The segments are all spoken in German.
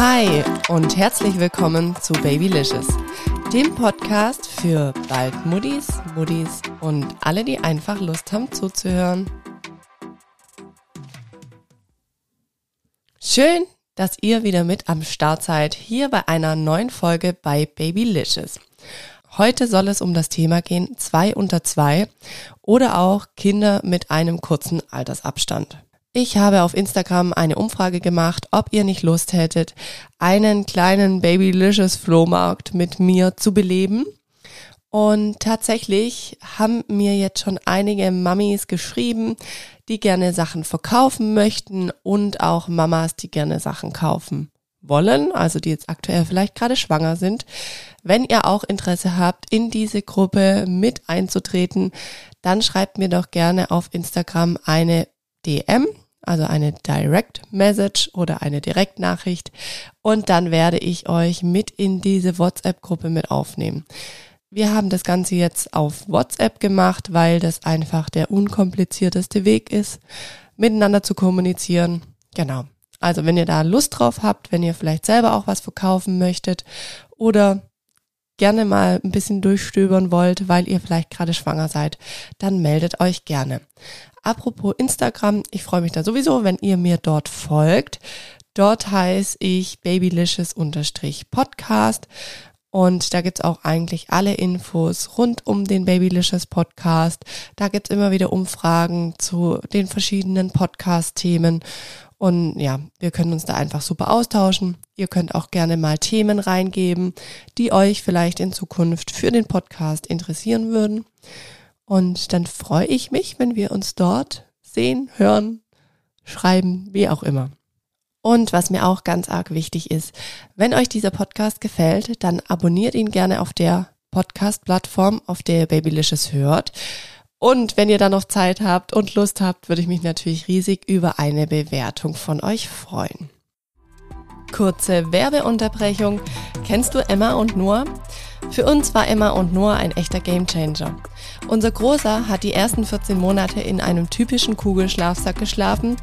Hi und herzlich willkommen zu Babylicious, dem Podcast für bald Muddies, Muddies und alle, die einfach Lust haben zuzuhören. Schön, dass ihr wieder mit am Start seid, hier bei einer neuen Folge bei Babylicious. Heute soll es um das Thema gehen, 2 unter 2 oder auch Kinder mit einem kurzen Altersabstand. Ich habe auf Instagram eine Umfrage gemacht, ob ihr nicht Lust hättet, einen kleinen Babylicious Flohmarkt mit mir zu beleben. Und tatsächlich haben mir jetzt schon einige Mamis geschrieben, die gerne Sachen verkaufen möchten und auch Mamas, die gerne Sachen kaufen wollen, also die jetzt aktuell vielleicht gerade schwanger sind. Wenn ihr auch Interesse habt, in diese Gruppe mit einzutreten, dann schreibt mir doch gerne auf Instagram eine DM, also eine Direct Message oder eine Direktnachricht, und dann werde ich euch mit in diese WhatsApp-Gruppe mit aufnehmen. Wir haben das Ganze jetzt auf WhatsApp gemacht, weil das einfach der unkomplizierteste Weg ist, miteinander zu kommunizieren. Genau, also wenn ihr da Lust drauf habt, wenn ihr vielleicht selber auch was verkaufen möchtet oder gerne mal ein bisschen durchstöbern wollt, weil ihr vielleicht gerade schwanger seid, dann meldet euch gerne. Apropos Instagram, ich freue mich da sowieso, wenn ihr mir dort folgt. Dort heiße ich babylicious_podcast und da gibt's auch eigentlich alle Infos rund um den Babylicious Podcast. Da gibt's immer wieder Umfragen zu den verschiedenen Podcast-Themen. Und ja, wir können uns da einfach super austauschen. Ihr könnt auch gerne mal Themen reingeben, die euch vielleicht in Zukunft für den Podcast interessieren würden. Und dann freue ich mich, wenn wir uns dort sehen, hören, schreiben, wie auch immer. Und was mir auch ganz arg wichtig ist, wenn euch dieser Podcast gefällt, dann abonniert ihn gerne auf der Podcast-Plattform, auf der ihr Babylicious hört. Und wenn ihr dann noch Zeit habt und Lust habt, würde ich mich natürlich riesig über eine Bewertung von euch freuen. Kurze Werbeunterbrechung. Kennst du Emma und Noah? Für uns war Emma und Noah ein echter Gamechanger. Unser Großer hat die ersten 14 Monate in einem typischen Kugelschlafsack geschlafen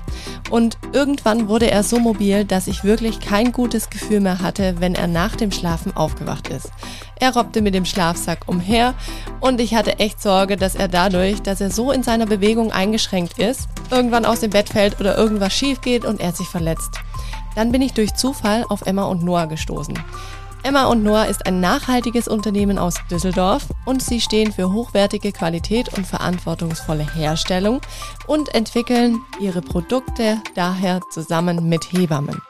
und irgendwann wurde er so mobil, dass ich wirklich kein gutes Gefühl mehr hatte, wenn er nach dem Schlafen aufgewacht ist. Er robbte mit dem Schlafsack umher und ich hatte echt Sorge, dass er dadurch, dass er so in seiner Bewegung eingeschränkt ist, irgendwann aus dem Bett fällt oder irgendwas schief geht und er sich verletzt. Dann bin ich durch Zufall auf Emma und Noah gestoßen. Emma und Noah ist ein nachhaltiges Unternehmen aus Düsseldorf und sie stehen für hochwertige Qualität und verantwortungsvolle Herstellung und entwickeln ihre Produkte daher zusammen mit Hebammen.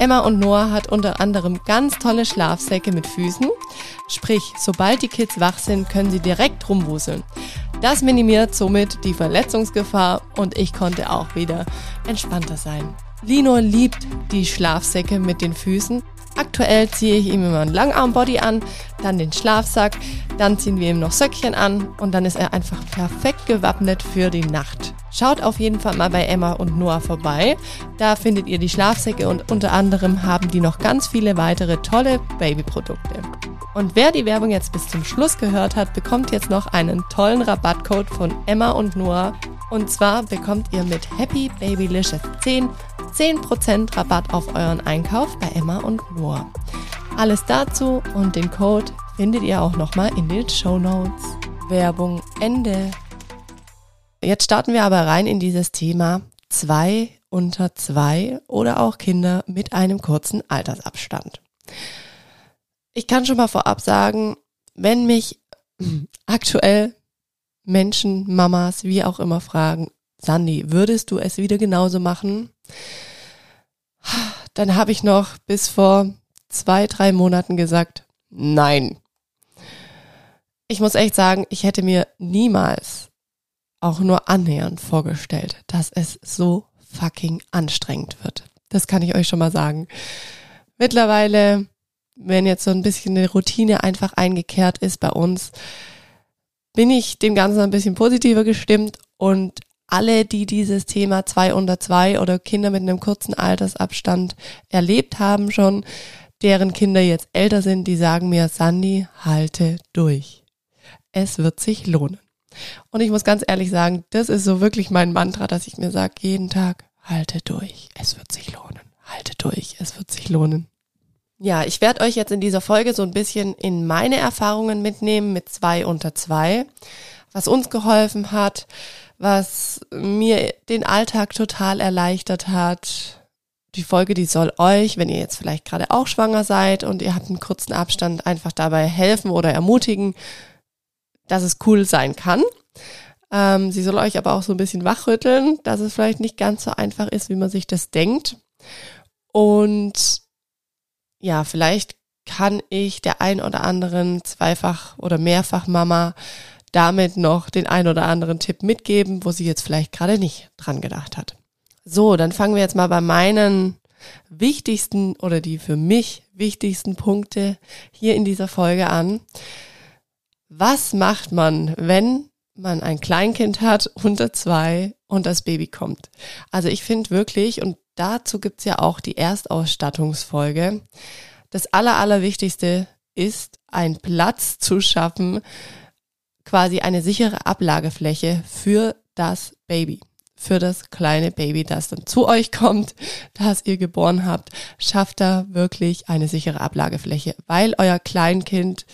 Emma und Noah hat unter anderem ganz tolle Schlafsäcke mit Füßen, sprich, sobald die Kids wach sind, können sie direkt rumwuseln. Das minimiert somit die Verletzungsgefahr und ich konnte auch wieder entspannter sein. Lino liebt die Schlafsäcke mit den Füßen. Aktuell ziehe ich ihm immer einen Langarmbody an, dann den Schlafsack, dann ziehen wir ihm noch Söckchen an und dann ist er einfach perfekt gewappnet für die Nacht. Schaut auf jeden Fall mal bei Emma und Noah vorbei, da findet ihr die Schlafsäcke und unter anderem haben die noch ganz viele weitere tolle Babyprodukte. Und wer die Werbung jetzt bis zum Schluss gehört hat, bekommt jetzt noch einen tollen Rabattcode von Emma und Noah. Und zwar bekommt ihr mit Happy Babylicious 10% Rabatt auf euren Einkauf bei Emma und Noah. Alles dazu und den Code findet ihr auch nochmal in den Shownotes. Werbung Ende. Jetzt starten wir aber rein in dieses Thema 2 unter 2 oder auch Kinder mit einem kurzen Altersabstand. Ich kann schon mal vorab sagen, wenn mich aktuell Menschen, Mamas, wie auch immer fragen, Sandy, würdest du es wieder genauso machen? Dann habe ich noch bis vor 2-3 Monaten gesagt, nein. Ich muss echt sagen, ich hätte mir niemals auch nur annähernd vorgestellt, dass es so fucking anstrengend wird. Das kann ich euch schon mal sagen. Mittlerweile, wenn jetzt so ein bisschen eine Routine einfach eingekehrt ist bei uns, bin ich dem Ganzen ein bisschen positiver gestimmt und alle, die dieses Thema 2 unter 2 oder Kinder mit einem kurzen Altersabstand erlebt haben schon, deren Kinder jetzt älter sind, die sagen mir, Sandy, halte durch. Es wird sich lohnen. Und ich muss ganz ehrlich sagen, das ist so wirklich mein Mantra, dass ich mir sage, jeden Tag, halte durch, es wird sich lohnen, halte durch, es wird sich lohnen. Ja, ich werde euch jetzt in dieser Folge so ein bisschen in meine Erfahrungen mitnehmen mit 2 unter 2, was uns geholfen hat, was mir den Alltag total erleichtert hat. Die Folge, die soll euch, wenn ihr jetzt vielleicht gerade auch schwanger seid und ihr habt einen kurzen Abstand, einfach dabei helfen oder ermutigen, dass es cool sein kann. Sie soll euch aber auch so ein bisschen wachrütteln, dass es vielleicht nicht ganz so einfach ist, wie man sich das denkt. Und ja, vielleicht kann ich der ein oder anderen Zweifach- oder Mehrfach-Mama damit noch den ein oder anderen Tipp mitgeben, wo sie jetzt vielleicht gerade nicht dran gedacht hat. So, dann fangen wir jetzt mal bei meinen wichtigsten oder die für mich wichtigsten Punkte hier in dieser Folge an. Was macht man, wenn man ein Kleinkind hat unter 2 und das Baby kommt? Also ich finde wirklich, und dazu gibt's ja auch die Erstausstattungsfolge. Das Allerwichtigste ist, einen Platz zu schaffen, quasi eine sichere Ablagefläche für das Baby, für das kleine Baby, das dann zu euch kommt, das ihr geboren habt. Schafft da wirklich eine sichere Ablagefläche, weil euer Kleinkind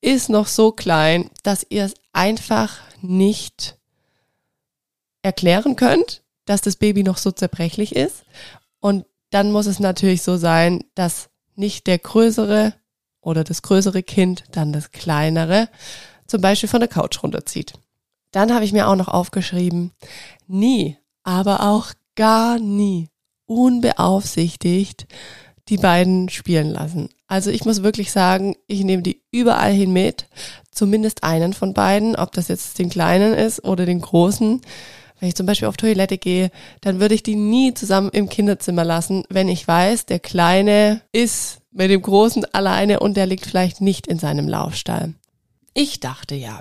ist noch so klein, dass ihr es einfach nicht erklären könnt, dass das Baby noch so zerbrechlich ist, und dann muss es natürlich so sein, dass nicht der größere oder das größere Kind dann das kleinere zum Beispiel von der Couch runterzieht. Dann habe ich mir auch noch aufgeschrieben, nie, aber auch gar nie unbeaufsichtigt die beiden spielen lassen. Also ich muss wirklich sagen, ich nehme die überall hin mit, zumindest einen von beiden, ob das jetzt den Kleinen ist oder den Großen. Wenn ich zum Beispiel auf Toilette gehe, dann würde ich die nie zusammen im Kinderzimmer lassen, wenn ich weiß, der Kleine ist mit dem Großen alleine und der liegt vielleicht nicht in seinem Laufstall. Ich dachte ja,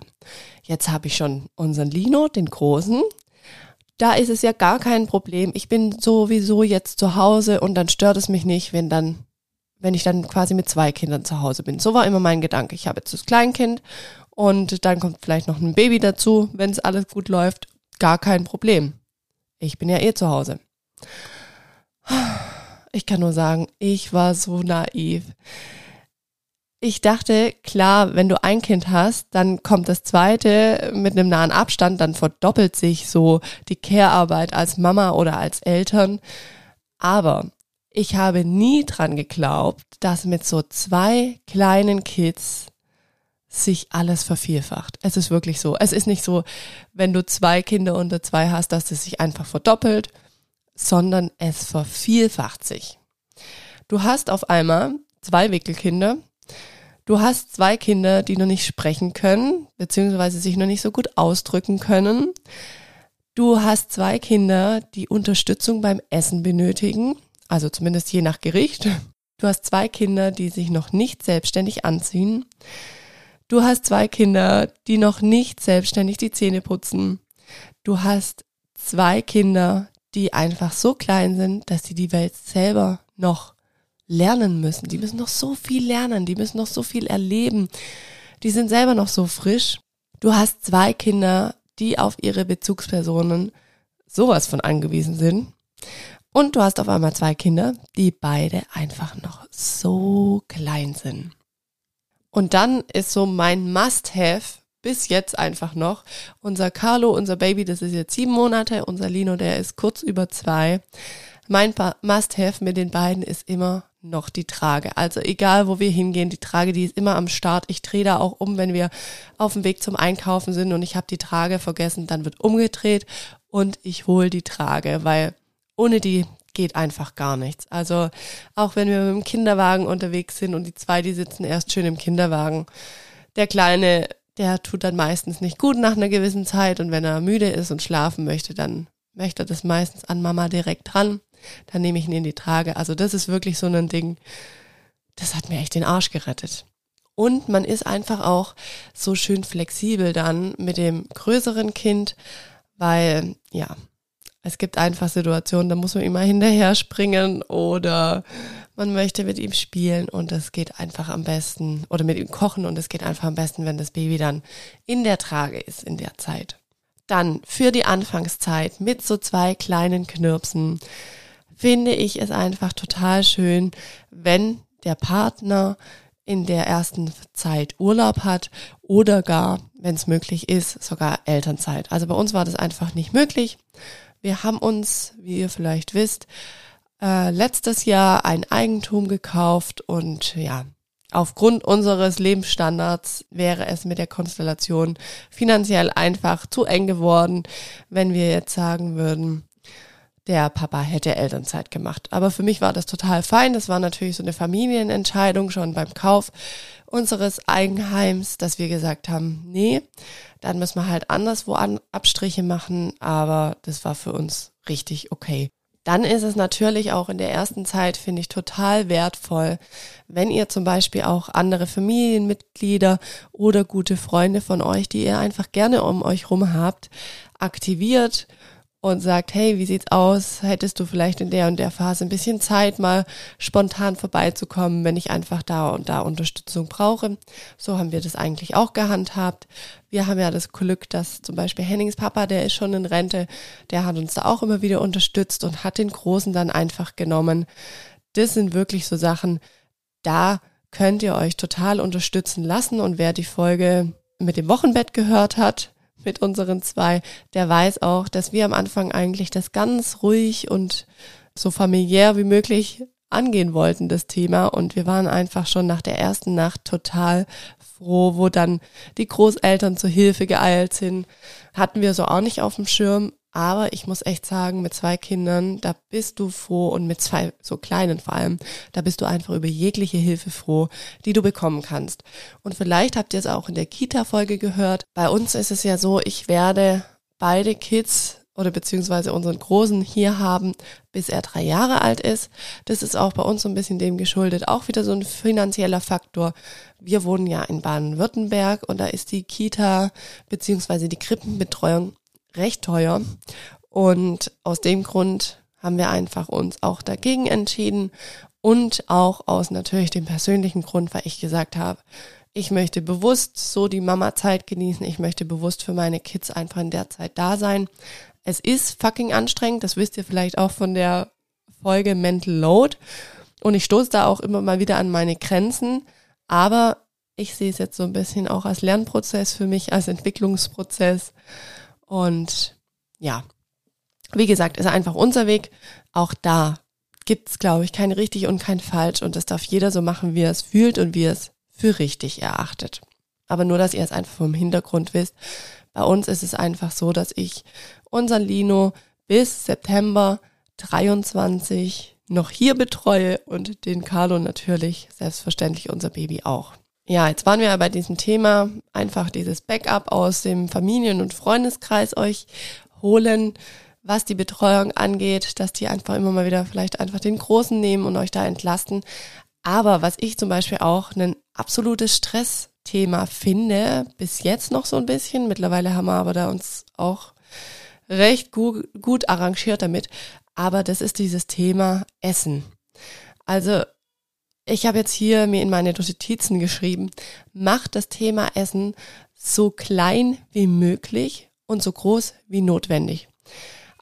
jetzt habe ich schon unseren Lino, den Großen. Da ist es ja gar kein Problem. Ich bin sowieso jetzt zu Hause und dann stört es mich nicht, wenn ich dann quasi mit 2 Kindern zu Hause bin. So war immer mein Gedanke. Ich habe jetzt das Kleinkind und dann kommt vielleicht noch ein Baby dazu, wenn es alles gut läuft. Gar kein Problem. Ich bin ja eh zu Hause. Ich kann nur sagen, ich war so naiv. Ich dachte, klar, wenn du ein Kind hast, dann kommt das zweite mit einem nahen Abstand, dann verdoppelt sich so die Care-Arbeit als Mama oder als Eltern. Aber ich habe nie dran geglaubt, dass mit so 2 kleinen Kids sich alles vervielfacht. Es ist wirklich so. Es ist nicht so, wenn du 2 Kinder unter 2 hast, dass es sich einfach verdoppelt, sondern es vervielfacht sich. Du hast auf einmal 2 Wickelkinder. Du hast 2 Kinder, die noch nicht sprechen können, beziehungsweise sich noch nicht so gut ausdrücken können. Du hast 2 Kinder, die Unterstützung beim Essen benötigen, also zumindest je nach Gericht. Du hast 2 Kinder, die sich noch nicht selbstständig anziehen. Du hast 2 Kinder, die noch nicht selbstständig die Zähne putzen. Du hast 2 Kinder, die einfach so klein sind, dass sie die Welt selber noch lernen müssen. Die müssen noch so viel lernen, die müssen noch so viel erleben. Die sind selber noch so frisch. Du hast 2 Kinder, die auf ihre Bezugspersonen sowas von angewiesen sind. Und du hast auf einmal 2 Kinder, die beide einfach noch so klein sind. Und dann ist so mein Must-Have bis jetzt einfach noch unser Carlo, unser Baby, das ist jetzt 7 Monate, unser Lino, der ist kurz über 2. Mein Must-Have mit den beiden ist immer noch die Trage. Also egal, wo wir hingehen, die Trage, die ist immer am Start. Ich drehe da auch um, wenn wir auf dem Weg zum Einkaufen sind und ich habe die Trage vergessen, dann wird umgedreht und ich hole die Trage, weil ohne die geht einfach gar nichts. Also auch wenn wir mit dem Kinderwagen unterwegs sind und die 2, die sitzen erst schön im Kinderwagen. Der Kleine, der tut dann meistens nicht gut nach einer gewissen Zeit, und wenn er müde ist und schlafen möchte, dann möchte er das meistens an Mama direkt ran. Dann nehme ich ihn in die Trage. Also das ist wirklich so ein Ding, das hat mir echt den Arsch gerettet. Und man ist einfach auch so schön flexibel dann mit dem größeren Kind, weil ja, es gibt einfach Situationen, da muss man immer hinterher springen oder man möchte mit ihm spielen, und das geht einfach am besten, oder mit ihm kochen, und es geht einfach am besten, wenn das Baby dann in der Trage ist in der Zeit. Dann für die Anfangszeit mit so 2 kleinen Knirpsen finde ich es einfach total schön, wenn der Partner in der ersten Zeit Urlaub hat oder gar, wenn es möglich ist, sogar Elternzeit. Also bei uns war das einfach nicht möglich. Wir haben uns, wie ihr vielleicht wisst, letztes Jahr ein Eigentum gekauft und ja, aufgrund unseres Lebensstandards wäre es mit der Konstellation finanziell einfach zu eng geworden, wenn wir jetzt sagen würden, der Papa hätte Elternzeit gemacht. Aber für mich war das total fein. Das war natürlich so eine Familienentscheidung schon beim Kauf unseres Eigenheims, dass wir gesagt haben, nee, dann müssen wir halt anderswo Abstriche machen. Aber das war für uns richtig okay. Dann ist es natürlich auch in der ersten Zeit, finde ich, total wertvoll, wenn ihr zum Beispiel auch andere Familienmitglieder oder gute Freunde von euch, die ihr einfach gerne um euch rum habt, aktiviert und sagt, hey, wie sieht's aus? Hättest du vielleicht in der und der Phase ein bisschen Zeit, mal spontan vorbeizukommen, wenn ich einfach da und da Unterstützung brauche? So haben wir das eigentlich auch gehandhabt. Wir haben ja das Glück, dass zum Beispiel Hennings Papa, der ist schon in Rente, der hat uns da auch immer wieder unterstützt und hat den Großen dann einfach genommen. Das sind wirklich so Sachen, da könnt ihr euch total unterstützen lassen. Und wer die Folge mit dem Wochenbett gehört hat, mit unseren zwei, der weiß auch, dass wir am Anfang eigentlich das ganz ruhig und so familiär wie möglich angehen wollten, das Thema. Und wir waren einfach schon nach der ersten Nacht total froh, wo dann die Großeltern zur Hilfe geeilt sind. Hatten wir so auch nicht auf dem Schirm. Aber ich muss echt sagen, mit zwei Kindern, da bist du froh und mit zwei so kleinen vor allem, da bist du einfach über jegliche Hilfe froh, die du bekommen kannst. Und vielleicht habt ihr es auch in der Kita-Folge gehört. Bei uns ist es ja so, ich werde beide Kids oder beziehungsweise unseren Großen hier haben, bis er 3 Jahre alt ist. Das ist auch bei uns so ein bisschen dem geschuldet, auch wieder so ein finanzieller Faktor. Wir wohnen ja in Baden-Württemberg und da ist die Kita beziehungsweise die Krippenbetreuung recht teuer und aus dem Grund haben wir einfach uns auch dagegen entschieden und auch aus natürlich dem persönlichen Grund, weil ich gesagt habe, ich möchte bewusst so die Mama-Zeit genießen, ich möchte bewusst für meine Kids einfach in der Zeit da sein. Es ist fucking anstrengend, das wisst ihr vielleicht auch von der Folge Mental Load und ich stoße da auch immer mal wieder an meine Grenzen, aber ich sehe es jetzt so ein bisschen auch als Lernprozess für mich, als Entwicklungsprozess. Und ja, wie gesagt, ist einfach unser Weg. Auch da gibt's, glaube ich, kein richtig und kein falsch. Und das darf jeder so machen, wie er es fühlt und wie er es für richtig erachtet. Aber nur, dass ihr es einfach vom Hintergrund wisst. Bei uns ist es einfach so, dass ich unseren Lino bis September 23 noch hier betreue und den Carlo natürlich, selbstverständlich unser Baby auch. Ja, jetzt waren wir ja bei diesem Thema, einfach dieses Backup aus dem Familien- und Freundeskreis euch holen, was die Betreuung angeht, dass die einfach immer mal wieder vielleicht einfach den Großen nehmen und euch da entlasten. Aber was ich zum Beispiel auch ein absolutes Stressthema finde, bis jetzt noch so ein bisschen, mittlerweile haben wir aber da uns auch recht gut arrangiert damit, aber das ist dieses Thema Essen. Also ich habe jetzt hier mir in meine Notizen geschrieben, macht das Thema Essen so klein wie möglich und so groß wie notwendig.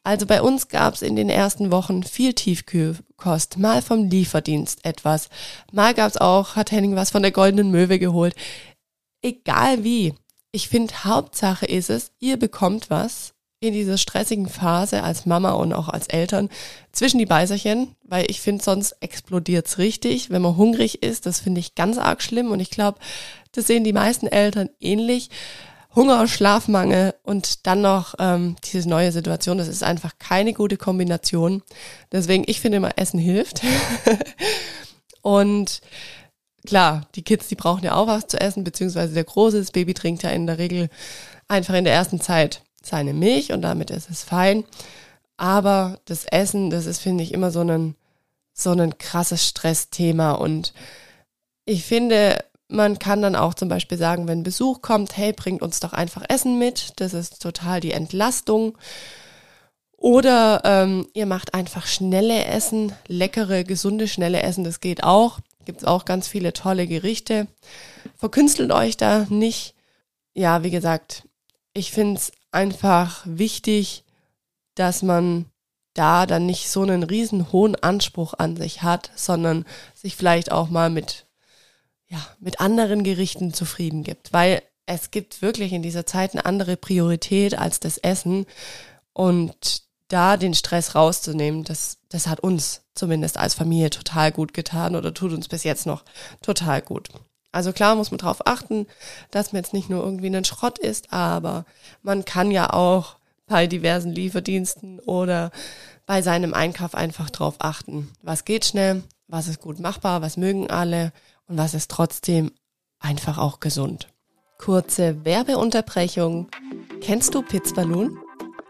Also bei uns gab es in den ersten Wochen viel Tiefkühlkost, mal vom Lieferdienst etwas, mal gab es auch, hat Henning was von der Goldenen Möwe geholt. Egal wie, ich finde, Hauptsache ist es, ihr bekommt was in dieser stressigen Phase als Mama und auch als Eltern zwischen die Beißerchen, weil ich finde, sonst explodiert's richtig, wenn man hungrig ist. Das finde ich ganz arg schlimm und ich glaube, das sehen die meisten Eltern ähnlich. Hunger, Schlafmangel und dann noch diese neue Situation, das ist einfach keine gute Kombination. Deswegen, ich finde immer, Essen hilft. Und klar, die Kids, die brauchen ja auch was zu essen, beziehungsweise der Große, das Baby trinkt ja in der Regel einfach in der ersten Zeit seine Milch und damit ist es fein. Aber das Essen, das ist, finde ich, immer so ein krasses Stressthema. Und ich finde, man kann dann auch zum Beispiel sagen, wenn Besuch kommt, hey, bringt uns doch einfach Essen mit. Das ist total die Entlastung. Oder ihr macht einfach schnelle Essen, leckere, gesunde, schnelle Essen. Das geht auch. Gibt's auch ganz viele tolle Gerichte. Verkünstelt euch da nicht. Ja, wie gesagt, ich finde es einfach wichtig, dass man da dann nicht so einen riesen hohen Anspruch an sich hat, sondern sich vielleicht auch mal mit anderen Gerichten zufrieden gibt, weil es gibt wirklich in dieser Zeit eine andere Priorität als das Essen, und da den Stress rauszunehmen, das hat uns zumindest als Familie total gut getan oder tut uns bis jetzt noch total gut. Also klar muss man darauf achten, dass man jetzt nicht nur irgendwie einen Schrott isst, aber man kann ja auch bei diversen Lieferdiensten oder bei seinem Einkauf einfach drauf achten. Was geht schnell, was ist gut machbar, was mögen alle und was ist trotzdem einfach auch gesund. Kurze Werbeunterbrechung. Kennst du Pitzballoon?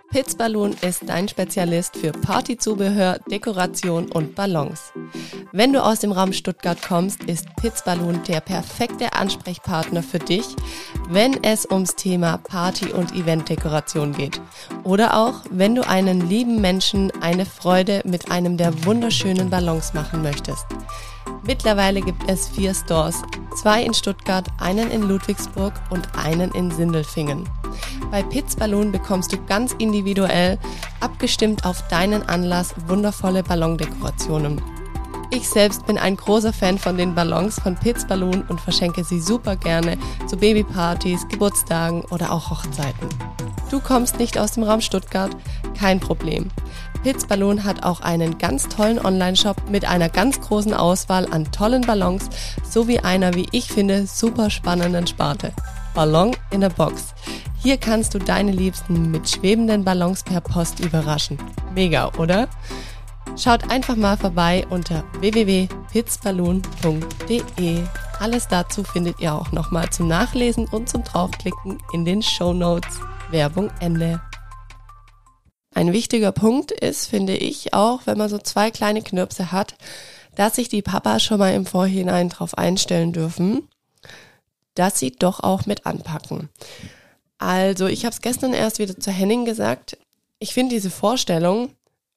Pitzballoon ist dein Spezialist für Partyzubehör, Dekoration und Ballons. Wenn du aus dem Raum Stuttgart kommst, ist Pitzballoon der perfekte Ansprechpartner für dich, wenn es ums Thema Party- und Eventdekoration geht. Oder auch, wenn du einen lieben Menschen eine Freude mit einem der wunderschönen Ballons machen möchtest. Mittlerweile gibt es 4 Stores, 2 in Stuttgart, einen in Ludwigsburg und einen in Sindelfingen. Bei Pitzballoon bekommst du ganz individuell, abgestimmt auf deinen Anlass, wundervolle Ballondekorationen. Ich selbst bin ein großer Fan von den Ballons von Pitzballoon und verschenke sie super gerne zu Babypartys, Geburtstagen oder auch Hochzeiten. Du kommst nicht aus dem Raum Stuttgart? Kein Problem. Pitzballoon hat auch einen ganz tollen Online-Shop mit einer ganz großen Auswahl an tollen Ballons sowie einer, wie ich finde, super spannenden Sparte. Ballon in der Box. Hier kannst du deine Liebsten mit schwebenden Ballons per Post überraschen. Mega, oder? Schaut einfach mal vorbei unter www.pitzballoon.de. Alles dazu findet ihr auch nochmal zum Nachlesen und zum Draufklicken in den Shownotes. Werbung Ende. Ein wichtiger Punkt ist, finde ich, auch wenn man so 2 kleine Knirpse hat, dass sich die Papas schon mal im Vorhinein darauf einstellen dürfen, dass sie doch auch mit anpacken. Also ich habe es gestern erst wieder zu Henning gesagt, ich finde diese Vorstellung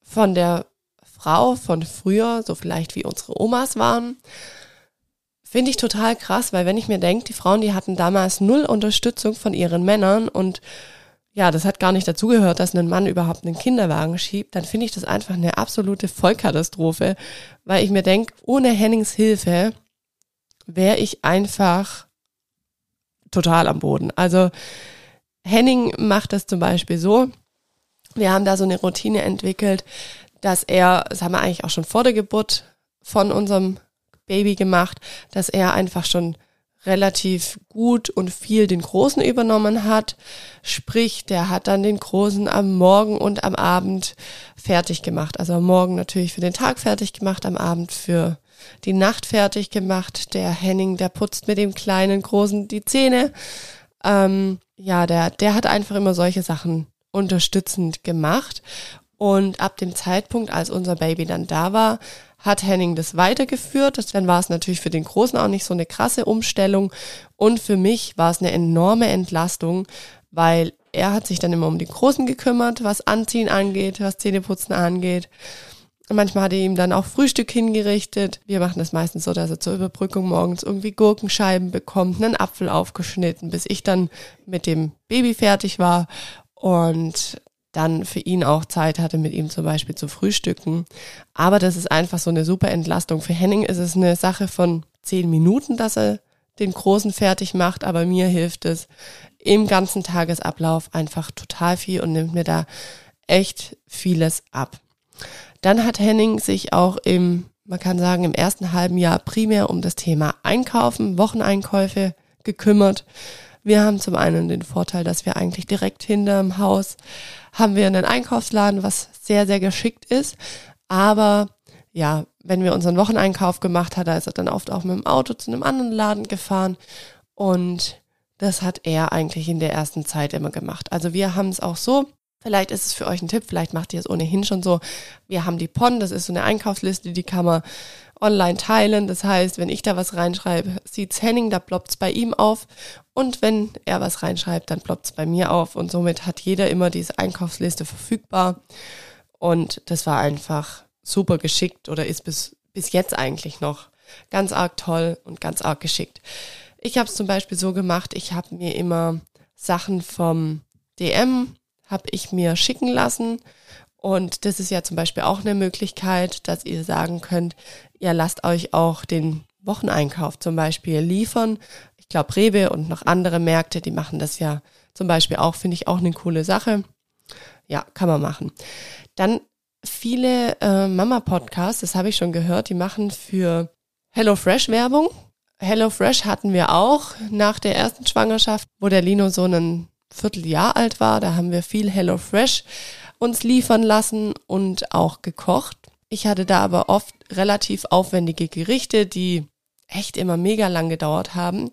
von der Frau von früher, so vielleicht wie unsere Omas waren, finde ich total krass, weil wenn ich mir denke, die Frauen, die hatten damals 0 Unterstützung von ihren Männern und ja, das hat gar nicht dazugehört, dass ein Mann überhaupt einen Kinderwagen schiebt, dann finde ich das einfach eine absolute Vollkatastrophe, weil ich mir denke, ohne Hennings Hilfe wäre ich einfach total am Boden. Also Henning macht das zum Beispiel so, wir haben da so eine Routine entwickelt, dass er, das haben wir eigentlich auch schon vor der Geburt von unserem Baby gemacht, dass er einfach schon relativ gut und viel den Großen übernommen hat. Sprich, der hat dann den Großen am Morgen und am Abend fertig gemacht. Also am Morgen natürlich für den Tag fertig gemacht, am Abend für die Nacht fertig gemacht. Der Henning, der putzt mit dem kleinen Großen die Zähne. Der hat einfach immer solche Sachen unterstützend gemacht. Und ab dem Zeitpunkt, als unser Baby dann da war, hat Henning das weitergeführt. Dann war es natürlich für den Großen auch nicht so eine krasse Umstellung. Und für mich war es eine enorme Entlastung, weil er hat sich dann immer um den Großen gekümmert, was Anziehen angeht, was Zähneputzen angeht. Manchmal hat er ihm dann auch Frühstück hingerichtet. Wir machen das meistens so, dass er zur Überbrückung morgens irgendwie Gurkenscheiben bekommt, einen Apfel aufgeschnitten, bis ich dann mit dem Baby fertig war und dann für ihn auch Zeit hatte, mit ihm zum Beispiel zu frühstücken. Aber das ist einfach so eine super Entlastung. Für Henning ist es eine Sache von 10 Minuten, dass er den Großen fertig macht, aber mir hilft es im ganzen Tagesablauf einfach total viel und nimmt mir da echt vieles ab. Dann hat Henning sich auch im ersten halben Jahr primär um das Thema Einkaufen, Wocheneinkäufe gekümmert. Wir haben zum einen den Vorteil, dass wir eigentlich direkt hinterm Haus haben wir einen Einkaufsladen, was sehr, sehr geschickt ist. Aber ja, wenn wir unseren Wocheneinkauf gemacht haben, da ist er dann oft auch mit dem Auto zu einem anderen Laden gefahren. Und das hat er eigentlich in der ersten Zeit immer gemacht. Also wir haben es auch so, vielleicht ist es für euch ein Tipp, vielleicht macht ihr es ohnehin schon so. Wir haben die PON, das ist so eine Einkaufsliste, die kann man online teilen. Das heißt, wenn ich da was reinschreibe, sieht's Henning, da ploppt's bei ihm auf. Und wenn er was reinschreibt, dann ploppt's bei mir auf. Und somit hat jeder immer diese Einkaufsliste verfügbar. Und das war einfach super geschickt oder ist bis jetzt eigentlich noch ganz arg toll und ganz arg geschickt. Ich habe es zum Beispiel so gemacht, ich habe mir immer Sachen vom DM schicken lassen. Und das ist ja zum Beispiel auch eine Möglichkeit, dass ihr sagen könnt, ihr lasst euch auch den Wocheneinkauf zum Beispiel liefern. Ich glaube, Rewe und noch andere Märkte, die machen das ja zum Beispiel auch, finde ich auch eine coole Sache. Ja, kann man machen. Dann viele Mama-Podcasts, das habe ich schon gehört, die machen für HelloFresh Werbung. HelloFresh hatten wir auch nach der ersten Schwangerschaft, wo der Lino so ein Vierteljahr alt war. Da haben wir viel HelloFresh uns liefern lassen und auch gekocht. Ich hatte da aber oft relativ aufwendige Gerichte, die echt immer mega lang gedauert haben.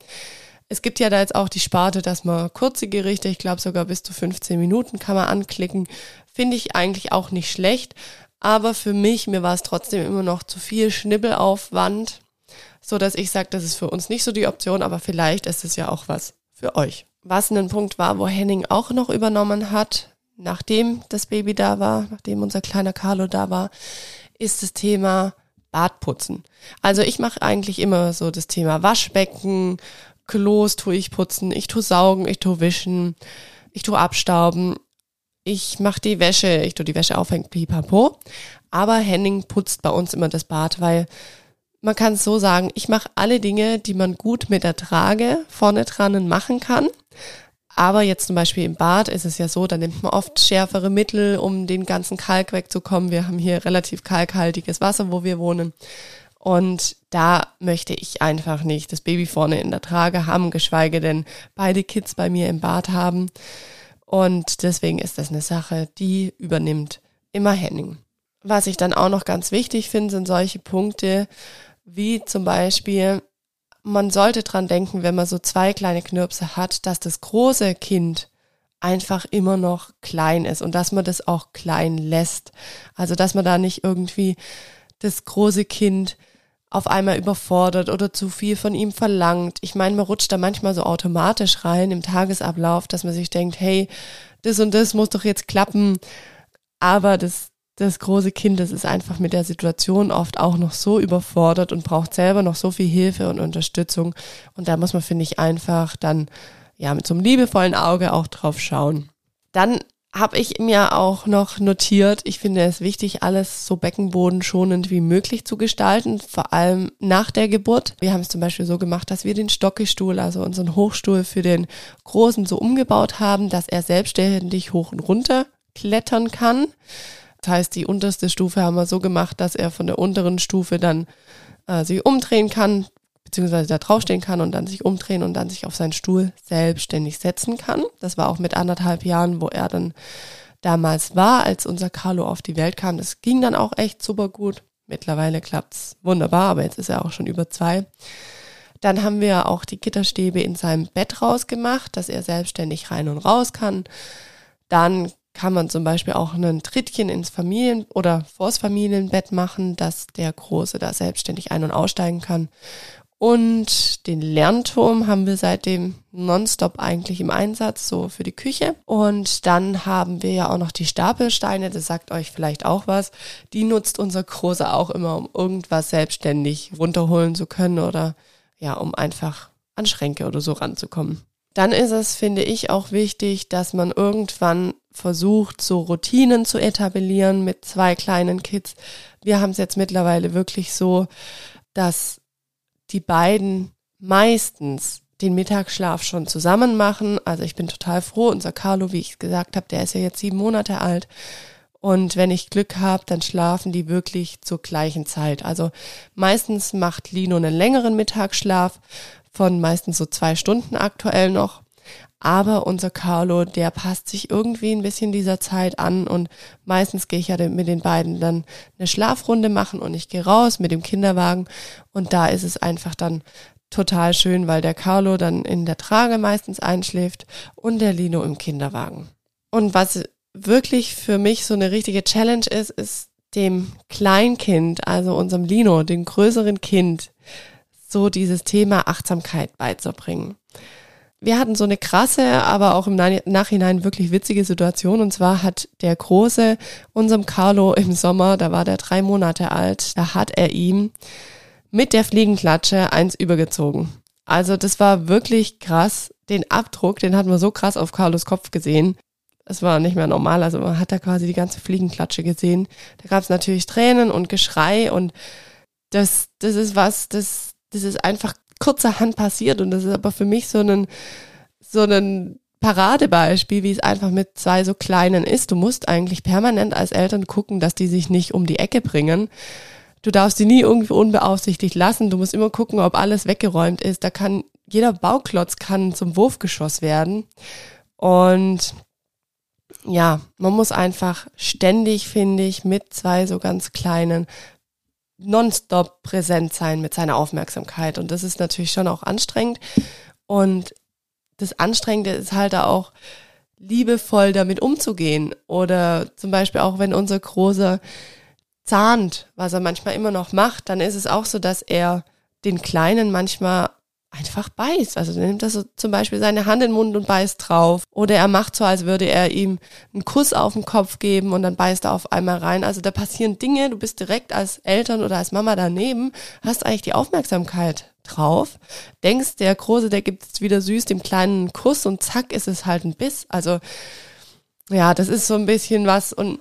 Es gibt ja da jetzt auch die Sparte, dass man kurze Gerichte, ich glaube sogar bis zu 15 Minuten kann man anklicken. Finde ich eigentlich auch nicht schlecht, aber für mich, mir war es trotzdem immer noch zu viel Schnibbelaufwand, so dass ich sage, das ist für uns nicht so die Option, aber vielleicht ist es ja auch was für euch. Was ein Punkt war, wo Henning auch noch übernommen hat, nachdem das Baby da war, nachdem unser kleiner Carlo da war, ist das Thema Badputzen. Also ich mache eigentlich immer so das Thema Waschbecken, Klos tue ich putzen, ich tue saugen, ich tue wischen, ich tue abstauben, ich mache die Wäsche, ich tue die Wäsche aufhängen, pipapo. Aber Henning putzt bei uns immer das Bad, weil man kann es so sagen, ich mache alle Dinge, die man gut mit der Trage vorne dran machen kann. Aber jetzt zum Beispiel im Bad ist es ja so, da nimmt man oft schärfere Mittel, um den ganzen Kalk wegzukommen. Wir haben hier relativ kalkhaltiges Wasser, wo wir wohnen. Und da möchte ich einfach nicht das Baby vorne in der Trage haben, geschweige denn beide Kids bei mir im Bad haben. Und deswegen ist das eine Sache, die übernimmt immer Henning. Was ich dann auch noch ganz wichtig finde, sind solche Punkte wie zum Beispiel, man sollte dran denken, wenn man so zwei kleine Knirpse hat, dass das große Kind einfach immer noch klein ist und dass man das auch klein lässt. Also dass man da nicht irgendwie das große Kind auf einmal überfordert oder zu viel von ihm verlangt. Ich meine, man rutscht da manchmal so automatisch rein im Tagesablauf, dass man sich denkt, hey, das und das muss doch jetzt klappen. Aber das große Kind, das ist einfach mit der Situation oft auch noch so überfordert und braucht selber noch so viel Hilfe und Unterstützung. Und da muss man, finde ich, einfach dann ja mit so einem liebevollen Auge auch drauf schauen. Dann habe ich mir auch noch notiert, ich finde es wichtig, alles so beckenbodenschonend wie möglich zu gestalten, vor allem nach der Geburt. Wir haben es zum Beispiel so gemacht, dass wir den Stokkestuhl, also unseren Hochstuhl für den Großen so umgebaut haben, dass er selbstständig hoch und runter klettern kann. Das heißt, die unterste Stufe haben wir so gemacht, dass er von der unteren Stufe dann sich umdrehen kann, beziehungsweise da draufstehen kann und dann sich umdrehen und dann sich auf seinen Stuhl selbstständig setzen kann. Das war auch mit 1,5 Jahren, wo er dann damals war, als unser Carlo auf die Welt kam. Das ging dann auch echt super gut. Mittlerweile klappt's wunderbar, aber jetzt ist er auch schon über 2. Dann haben wir auch die Gitterstäbe in seinem Bett rausgemacht, dass er selbstständig rein und raus kann. Dann kann man zum Beispiel auch ein Trittchen ins Familien- oder vors Familienbett machen, dass der Große da selbstständig ein- und aussteigen kann. Und den Lernturm haben wir seitdem nonstop eigentlich im Einsatz, so für die Küche. Und dann haben wir ja auch noch die Stapelsteine, das sagt euch vielleicht auch was. Die nutzt unser Großer auch immer, um irgendwas selbstständig runterholen zu können oder ja, um einfach an Schränke oder so ranzukommen. Dann ist es, finde ich, auch wichtig, dass man irgendwann versucht, so Routinen zu etablieren mit zwei kleinen Kids. Wir haben es jetzt mittlerweile wirklich so, dass die beiden meistens den Mittagsschlaf schon zusammen machen. Also ich bin total froh. Unser Carlo, wie ich gesagt habe, der ist ja jetzt 7 Monate alt. Und wenn ich Glück habe, dann schlafen die wirklich zur gleichen Zeit. Also meistens macht Lino einen längeren Mittagsschlaf von meistens so 2 Stunden aktuell noch. Aber unser Carlo, der passt sich irgendwie ein bisschen dieser Zeit an und meistens gehe ich ja mit den beiden dann eine Schlafrunde machen und ich gehe raus mit dem Kinderwagen und da ist es einfach dann total schön, weil der Carlo dann in der Trage meistens einschläft und der Lino im Kinderwagen. Und was wirklich für mich so eine richtige Challenge ist, ist dem Kleinkind, also unserem Lino, dem größeren Kind, so dieses Thema Achtsamkeit beizubringen. Wir hatten so eine krasse, aber auch im Nachhinein wirklich witzige Situation. Und zwar hat der Große unserem Carlo im Sommer, da war der 3 Monate alt, da hat er ihm mit der Fliegenklatsche eins übergezogen. Also das war wirklich krass. Den Abdruck, den hat man so krass auf Carlos Kopf gesehen. Das war nicht mehr normal, also man hat da quasi die ganze Fliegenklatsche gesehen. Da gab es natürlich Tränen und Geschrei und das ist was, das ist einfach kurzerhand passiert und das ist aber für mich so ein Paradebeispiel, wie es einfach mit zwei so Kleinen ist. Du musst eigentlich permanent als Eltern gucken, dass die sich nicht um die Ecke bringen. Du darfst die nie irgendwie unbeaufsichtigt lassen. Du musst immer gucken, ob alles weggeräumt ist. Da kann jeder Bauklotz kann zum Wurfgeschoss werden. Und ja, man muss einfach ständig, finde ich, mit zwei so ganz Kleinen nonstop präsent sein mit seiner Aufmerksamkeit. Und das ist natürlich schon auch anstrengend. Und das Anstrengende ist halt auch, liebevoll damit umzugehen. Oder zum Beispiel auch, wenn unser Großer zahnt, was er manchmal immer noch macht, dann ist es auch so, dass er den Kleinen manchmal einfach beißt. Also er nimmt das so zum Beispiel seine Hand in den Mund und beißt drauf. Oder er macht so, als würde er ihm einen Kuss auf den Kopf geben und dann beißt er auf einmal rein. Also da passieren Dinge, du bist direkt als Eltern oder als Mama daneben, hast eigentlich die Aufmerksamkeit drauf, denkst, der Große, der gibt jetzt wieder süß dem Kleinen einen Kuss und zack, ist es halt ein Biss. Also ja, das ist so ein bisschen was und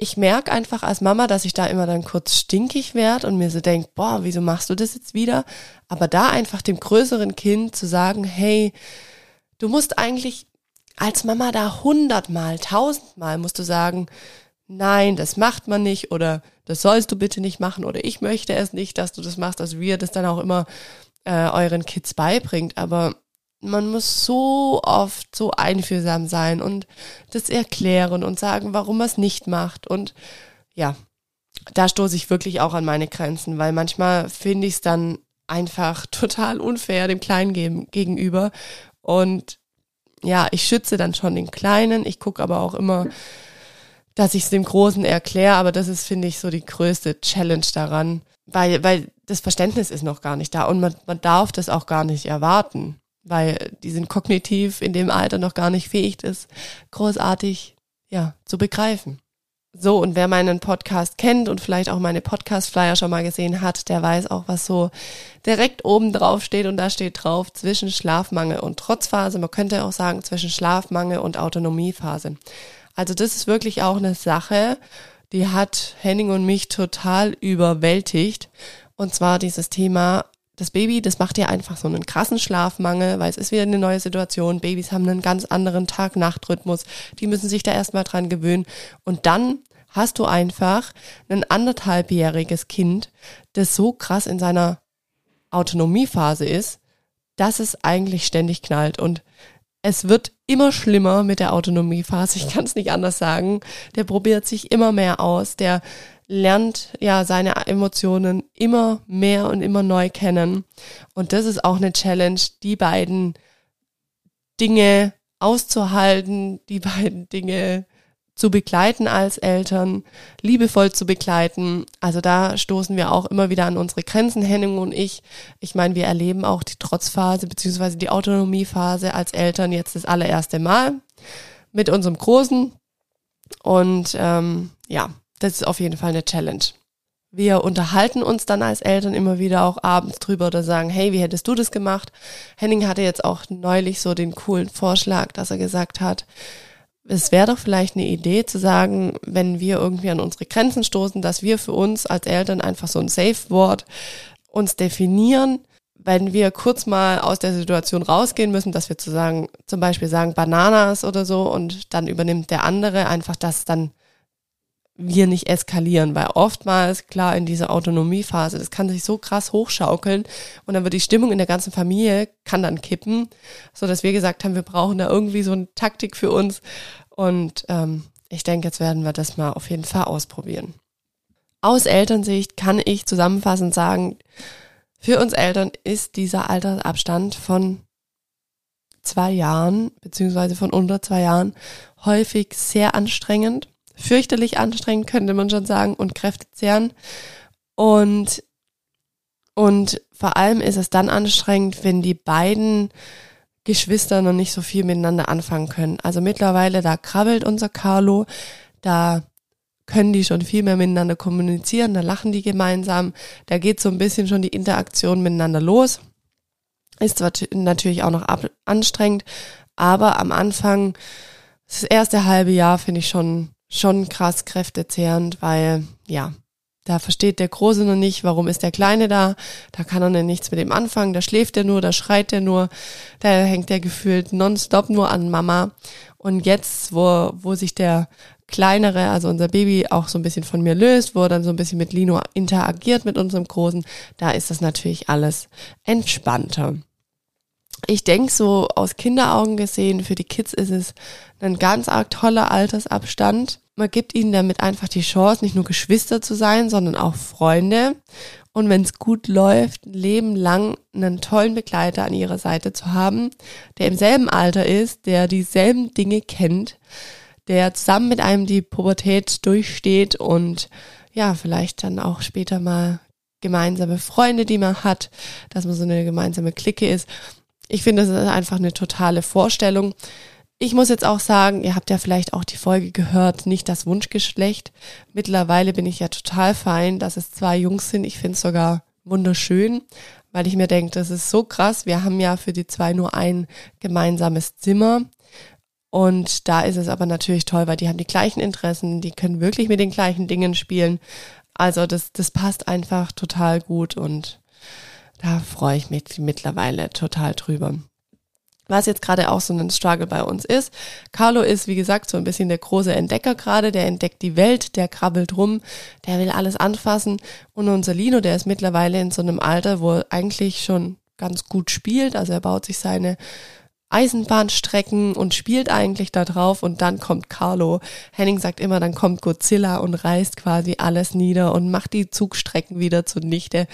ich merke einfach als Mama, dass ich da immer dann kurz stinkig werde und mir so denke, boah, wieso machst du das jetzt wieder? Aber da einfach dem größeren Kind zu sagen, hey, du musst eigentlich als Mama da 100-mal, 1000-mal musst du sagen, nein, das macht man nicht oder das sollst du bitte nicht machen oder ich möchte es nicht, dass du das machst, dass wir das dann auch immer euren Kids beibringt. Aber man muss so oft so einfühlsam sein und das erklären und sagen, warum man es nicht macht. Und ja, da stoße ich wirklich auch an meine Grenzen, weil manchmal finde ich es dann einfach total unfair dem Kleinen gegenüber. Und ja, ich schütze dann schon den Kleinen. Ich gucke aber auch immer, dass ich es dem Großen erkläre. Aber das ist, finde ich, so die größte Challenge daran, weil das Verständnis ist noch gar nicht da. Und man darf das auch gar nicht erwarten, weil die sind kognitiv in dem Alter noch gar nicht fähig, das großartig ja zu begreifen. So, und wer meinen Podcast kennt und vielleicht auch meine Podcast-Flyer schon mal gesehen hat, der weiß auch, was so direkt oben drauf steht. Und da steht drauf, zwischen Schlafmangel und Trotzphase. Man könnte auch sagen, zwischen Schlafmangel und Autonomiephase. Also das ist wirklich auch eine Sache, die hat Henning und mich total überwältigt. Und zwar dieses Thema, das Baby, das macht ja einfach so einen krassen Schlafmangel, weil es ist wieder eine neue Situation. Babys haben einen ganz anderen Tag-Nacht-Rhythmus. Die müssen sich da erstmal dran gewöhnen. Und dann hast du einfach ein 1,5-jähriges Kind, das so krass in seiner Autonomiephase ist, dass es eigentlich ständig knallt. Und es wird immer schlimmer mit der Autonomiephase. Ich kann es nicht anders sagen. Der probiert sich immer mehr aus. Der lernt ja seine Emotionen immer mehr und immer neu kennen. Und das ist auch eine Challenge, die beiden Dinge auszuhalten, die beiden Dinge zu begleiten als Eltern, liebevoll zu begleiten. Also da stoßen wir auch immer wieder an unsere Grenzen, Henning und ich. Ich meine, wir erleben auch die Trotzphase bzw. die Autonomiephase als Eltern jetzt das allererste Mal mit unserem Großen. Und ja, das ist auf jeden Fall eine Challenge. Wir unterhalten uns dann als Eltern immer wieder auch abends drüber oder sagen, hey, wie hättest du das gemacht? Henning hatte jetzt auch neulich so den coolen Vorschlag, dass er gesagt hat, es wäre doch vielleicht eine Idee zu sagen, wenn wir irgendwie an unsere Grenzen stoßen, dass wir für uns als Eltern einfach so ein Safe-Wort uns definieren, wenn wir kurz mal aus der Situation rausgehen müssen, dass wir zum Beispiel sagen Bananas oder so und dann übernimmt der andere einfach, dass dann wir nicht eskalieren, weil oftmals, klar, in dieser Autonomiephase, das kann sich so krass hochschaukeln und dann wird die Stimmung in der ganzen Familie, kann dann kippen, so dass wir gesagt haben, wir brauchen da irgendwie so eine Taktik für uns und ich denke, jetzt werden wir das mal auf jeden Fall ausprobieren. Aus Elternsicht kann ich zusammenfassend sagen, für uns Eltern ist dieser Altersabstand von 2 Jahren, beziehungsweise von unter 2 Jahren, häufig sehr anstrengend. Fürchterlich anstrengend, könnte man schon sagen, und kräftezehrend. Und vor allem ist es dann anstrengend, wenn die beiden Geschwister noch nicht so viel miteinander anfangen können. Also mittlerweile, da krabbelt unser Carlo, da können die schon viel mehr miteinander kommunizieren, da lachen die gemeinsam, da geht so ein bisschen schon die Interaktion miteinander los. Ist zwar natürlich auch noch anstrengend, aber am Anfang das erste halbe Jahr finde ich schon krass kräftezehrend, weil ja, da versteht der Große noch nicht, warum ist der Kleine da, da kann er denn nichts mit ihm anfangen, da schläft er nur, da schreit er nur, da hängt er gefühlt nonstop nur an Mama. Und jetzt, wo sich der Kleinere, also unser Baby, auch so ein bisschen von mir löst, wo er dann so ein bisschen mit Lino interagiert, mit unserem Großen, da ist das natürlich alles entspannter. Ich denke, so aus Kinderaugen gesehen, für die Kids ist es ein ganz arg toller Altersabstand. Man gibt ihnen damit einfach die Chance, nicht nur Geschwister zu sein, sondern auch Freunde. Und wenn es gut läuft, ein Leben lang einen tollen Begleiter an ihrer Seite zu haben, der im selben Alter ist, der dieselben Dinge kennt, der zusammen mit einem die Pubertät durchsteht und ja, vielleicht dann auch später mal gemeinsame Freunde, die man hat, dass man so eine gemeinsame Clique ist. Ich finde, das ist einfach eine totale Vorstellung. Ich muss jetzt auch sagen, ihr habt ja vielleicht auch die Folge gehört, nicht das Wunschgeschlecht. Mittlerweile bin ich ja total fein, dass es zwei Jungs sind. Ich finde es sogar wunderschön, weil ich mir denke, das ist so krass. Wir haben ja für die zwei nur ein gemeinsames Zimmer. Und da ist es aber natürlich toll, weil die haben die gleichen Interessen, die können wirklich mit den gleichen Dingen spielen. Also das passt einfach total gut und da freue ich mich mittlerweile total drüber. Was jetzt gerade auch so ein Struggle bei uns ist, Carlo ist, wie gesagt, so ein bisschen der große Entdecker gerade, der entdeckt die Welt, der krabbelt rum, der will alles anfassen. Und unser Lino, der ist mittlerweile in so einem Alter, wo er eigentlich schon ganz gut spielt, also er baut sich seine Eisenbahnstrecken und spielt eigentlich da drauf und dann kommt Carlo. Henning sagt immer, dann kommt Godzilla und reißt quasi alles nieder und macht die Zugstrecken wieder zunichte.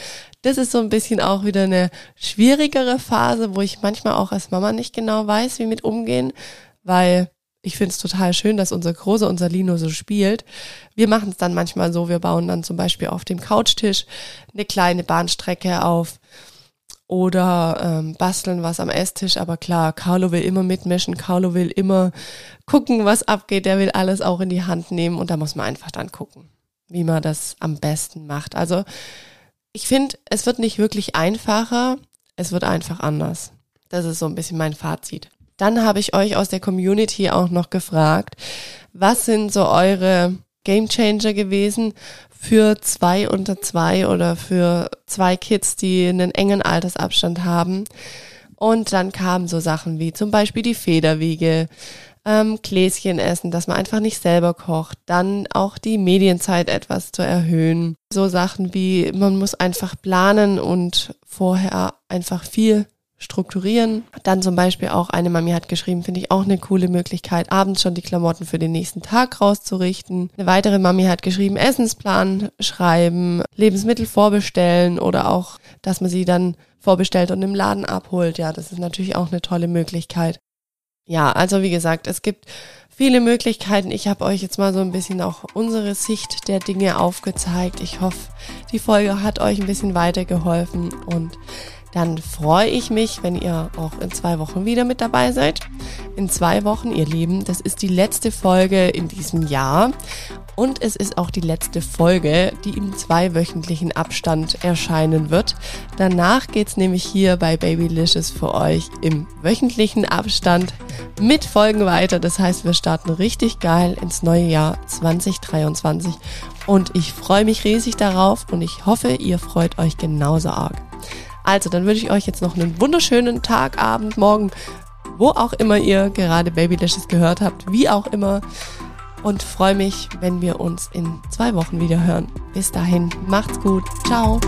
Das ist so ein bisschen auch wieder eine schwierigere Phase, wo ich manchmal auch als Mama nicht genau weiß, wie mit umgehen, weil ich finde es total schön, dass unser Großer, unser Lino so spielt. Wir machen es dann manchmal so, wir bauen dann zum Beispiel auf dem Couchtisch eine kleine Bahnstrecke auf, oder basteln was am Esstisch, aber klar, Carlo will immer mitmischen, Carlo will immer gucken, was abgeht, der will alles auch in die Hand nehmen und da muss man einfach dann gucken, wie man das am besten macht. Also ich finde, es wird nicht wirklich einfacher, es wird einfach anders. Das ist so ein bisschen mein Fazit. Dann habe ich euch aus der Community auch noch gefragt, was sind so eure Gamechanger gewesen für 2 unter 2 oder für 2 Kids, die einen engen Altersabstand haben. Und dann kamen so Sachen wie zum Beispiel die Federwiege, Gläschen essen, dass man einfach nicht selber kocht, dann auch die Medienzeit etwas zu erhöhen. So Sachen wie, man muss einfach planen und vorher einfach viel strukturieren. Dann zum Beispiel auch eine Mami hat geschrieben, finde ich auch eine coole Möglichkeit, abends schon die Klamotten für den nächsten Tag rauszurichten. Eine weitere Mami hat geschrieben, Essensplan schreiben, Lebensmittel vorbestellen oder auch, dass man sie dann vorbestellt und im Laden abholt. Ja, das ist natürlich auch eine tolle Möglichkeit. Ja, also wie gesagt, es gibt viele Möglichkeiten. Ich habe euch jetzt mal so ein bisschen auch unsere Sicht der Dinge aufgezeigt. Ich hoffe, die Folge hat euch ein bisschen weitergeholfen und dann freue ich mich, wenn ihr auch in 2 Wochen wieder mit dabei seid. In 2 Wochen, ihr Lieben, das ist die letzte Folge in diesem Jahr. Und es ist auch die letzte Folge, die im 2-wöchentlichen Abstand erscheinen wird. Danach geht's nämlich hier bei Babylicious für euch im wöchentlichen Abstand mit Folgen weiter. Das heißt, wir starten richtig geil ins neue Jahr 2023. Und ich freue mich riesig darauf und ich hoffe, ihr freut euch genauso arg. Also, dann wünsche ich euch jetzt noch einen wunderschönen Tag, Abend, Morgen, wo auch immer ihr gerade Babylicious gehört habt, wie auch immer. Und freue mich, wenn wir uns in 2 Wochen wieder hören. Bis dahin, macht's gut. Ciao.